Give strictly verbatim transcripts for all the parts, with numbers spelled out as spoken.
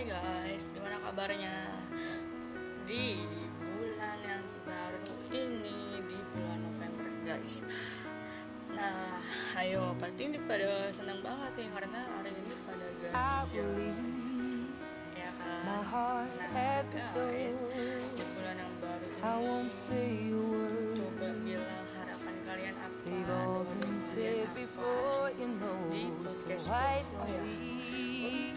Hai guys, gimana kabarnya? Di bulan yang baru ini, di bulan November guys. Nah, ayo pasti ini pada senang banget ya, karena hari ini pada gajian. Ya kan? Nah guys, di bulan yang baru ini, coba bilang harapan kalian apa? Before you know, so why do we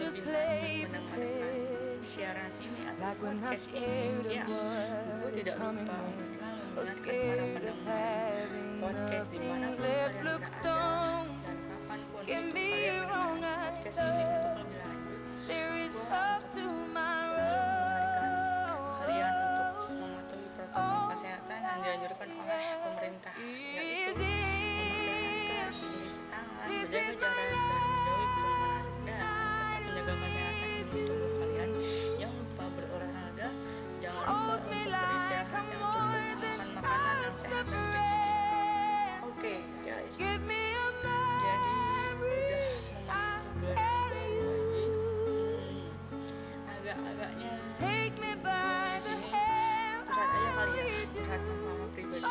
just play pretend? Siaran ini atau podcast ini, ya, gue tidak lupa selalu mengingatkan para pendengar podcast dimanapun kalian berada dan kapanpun itu kalian mendengarkan podcast ini untuk lebih lanjut. Gue untuk mengingatkan kalian untuk mematuhi protokol kesehatan yang dianjurkan oleh pemerintah, yaitu menjaga jarak dan menjauhi kerumunan, dan tetap menjaga kesehatan tubuh kalian. Jangan lupa berolahraga, jangan lupa untuk beristirahat yang cukup, makan makanan yang sehat dan bergizi. Oke guys, jadi udah memasuki bulan November lagi. hmm, agak-agaknya di sini curhat aja kali ya, curhat sama pribadi gue.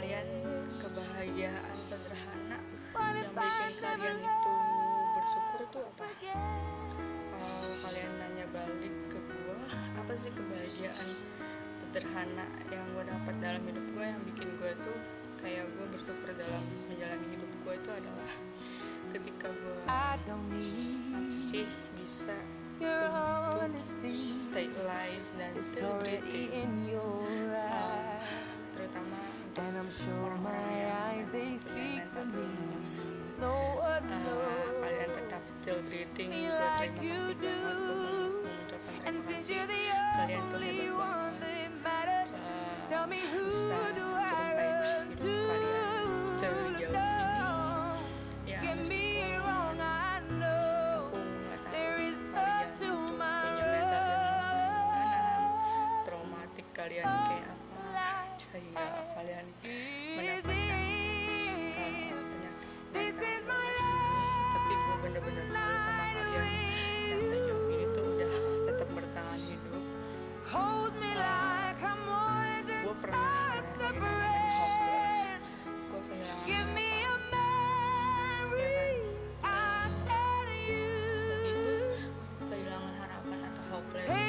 Kalian, kebahagiaan sederhana yang bikin kalian itu bersyukur tuh apa? Kalau kalian nanya balik ke gue, apa sih kebahagiaan sederhana yang gue dapat dalam hidup gue yang bikin gue tuh kayak gue bersyukur dalam menjalani hidup gue itu adalah ketika gue masih bisa untuk stay alive dan terdetik, uh, terutama and I'm sure my eyes they speak for me. No other. Kalian tetap still breathing. Terima kasih banget mengucapkan terima kasih. Kalian tuh hebat banget. Tell me who do I run to? Get me wrong, I know there is up to my love. Traumatik kalian kayak apa? Saya. Kalian mendapatkan uh, penyakit dan kelas ini, tapi gue bener-bener selalu sama kalian yang sejauh ini tuh udah tetap bertahan hidup. Uh, gue pernah ngerasain hopeless, gue kehilangan harapan, ya kan? Itu kehilangan harapan atau hopeless itu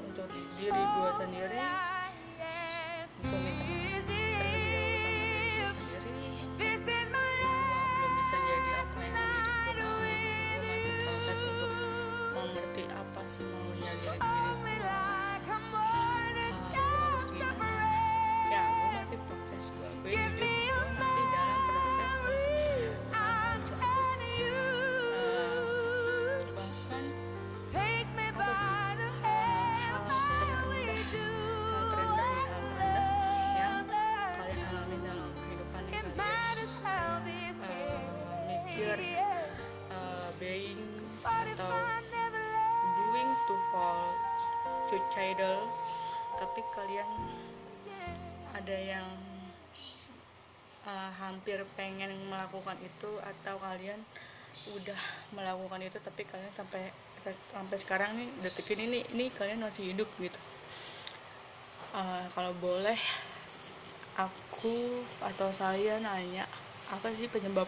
untuk diri gue sendiri. Gue minta maaf terlebih dahulu sama diri sendiri. Gue belum bisa jadi apa yang diri gue mau. Gue masih proses untuk mengerti apa sih maunya dari diri gue. Uh, gue harus gimana? Ya, gue masih proses gue. Gue jujur, gue masih dalam proses untuk hal tersebut. Uh, bahkan apa sih? Being atau doing to fall suicidal, tapi kalian ada yang uh, hampir pengen melakukan itu atau kalian udah melakukan itu, tapi kalian sampai sampai sekarang nih detik ini nih, ini kalian masih hidup gitu. Uh, kalau boleh aku atau saya nanya, apa sih penyebab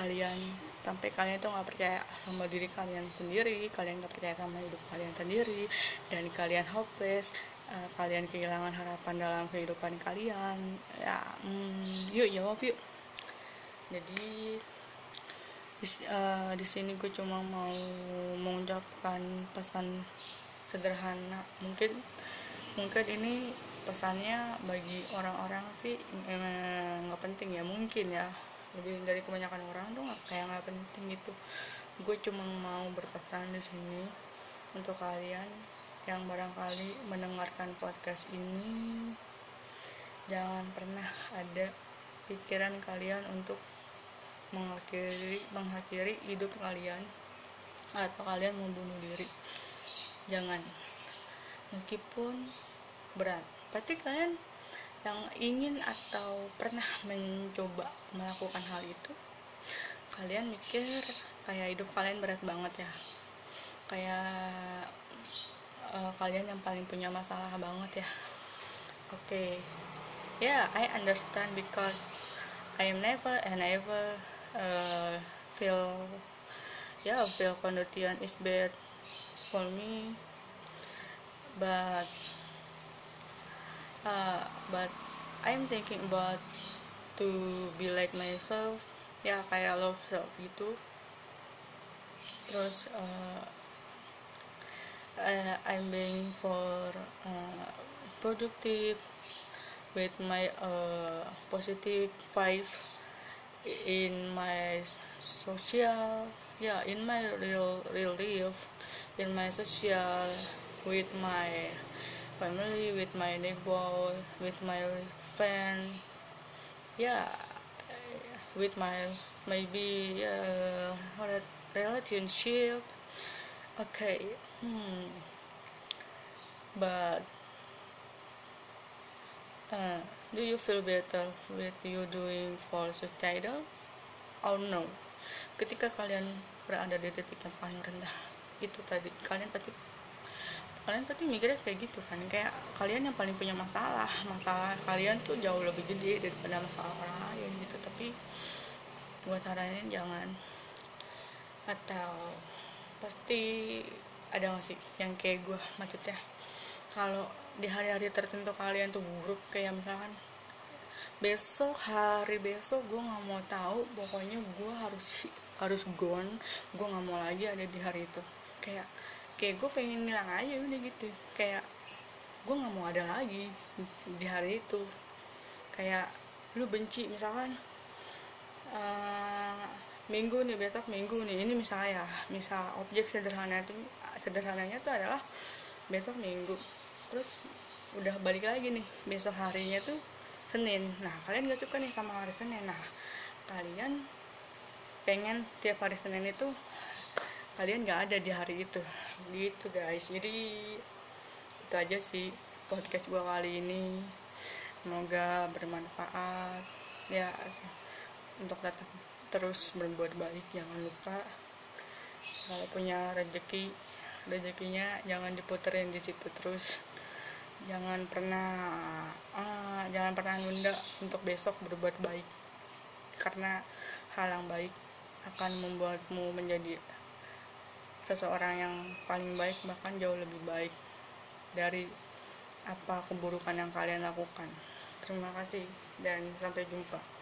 kalian sampai kalian tuh nggak percaya sama diri kalian sendiri, kalian nggak percaya sama hidup kalian sendiri, dan kalian hopeless, uh, kalian kehilangan harapan dalam kehidupan kalian. Ya, mm, yuk jawab yuk. Jadi di Uh, di sini gue cuma mau mengucapkan pesan sederhana. Mungkin mungkin ini pesannya bagi orang-orang sih emang nggak penting ya, mungkin ya lebih dari kebanyakan orang tuh nggak kayak nggak penting gitu. Gue cuma mau berpesan di sini untuk kalian yang barangkali mendengarkan podcast ini, jangan pernah ada pikiran kalian untuk mengakhiri mengakhiri hidup kalian atau kalian membunuh diri. Jangan, meskipun berat. Berarti kalian yang ingin atau pernah mencoba melakukan hal itu, kalian mikir kayak hidup kalian berat banget ya, kayak uh, kalian yang paling punya masalah banget ya. Oke, ya, I understand because I am never and ever Uh, feel yeah feel condition is bad for me, but uh, but I'm thinking about to be like myself, ya yeah, kayak love self gitu. Terus uh, uh, I'm being for uh, productive with my uh, positive vibe in my social, yeah, in my real real life, in my social, with my family, with my neighbor, with my friend, yeah, with my maybe uh, relationship. Okay, hmm, but uh, do you feel better with you doing for suicidal or no? Ketika kalian berada di titik yang paling rendah itu tadi, kalian pasti kalian pasti mikirnya kayak gitu kan, kayak kalian yang paling punya masalah, masalah kalian tuh jauh lebih gede daripada masalah orang lain gitu. Tapi buat saranin jangan, atau pasti ada masih yang kayak gue, maksudnya kalau di hari-hari tertentu kalian tuh buruk, kayak misalkan besok, hari besok gue nggak mau tahu, pokoknya gue harus harus gone, gue nggak mau lagi ada di hari itu, kayak kayak gue pengen bilang aja udah gitu, kayak gue nggak mau ada lagi di hari itu. Kayak lu benci misalkan uh, minggu nih, besok minggu nih, ini misalnya misal objek sederhana itu sederhananya tuh adalah besok minggu. Terus udah balik lagi nih, besok harinya tuh Senin. Nah, kalian gak suka nih sama hari Senin. Nah, kalian pengen tiap hari Senin itu kalian gak ada di hari itu gitu guys. Jadi itu aja sih podcast gue kali ini, semoga bermanfaat ya. Untuk tetap terus berbuat baik, jangan lupa. Kalau punya rezeki, rezekinya jangan diputerin di situ terus. Jangan pernah ah, jangan pernah nunda untuk besok berbuat baik, karena hal yang baik akan membuatmu menjadi seseorang yang paling baik, bahkan jauh lebih baik dari apa keburukan yang kalian lakukan. Terima kasih dan sampai jumpa.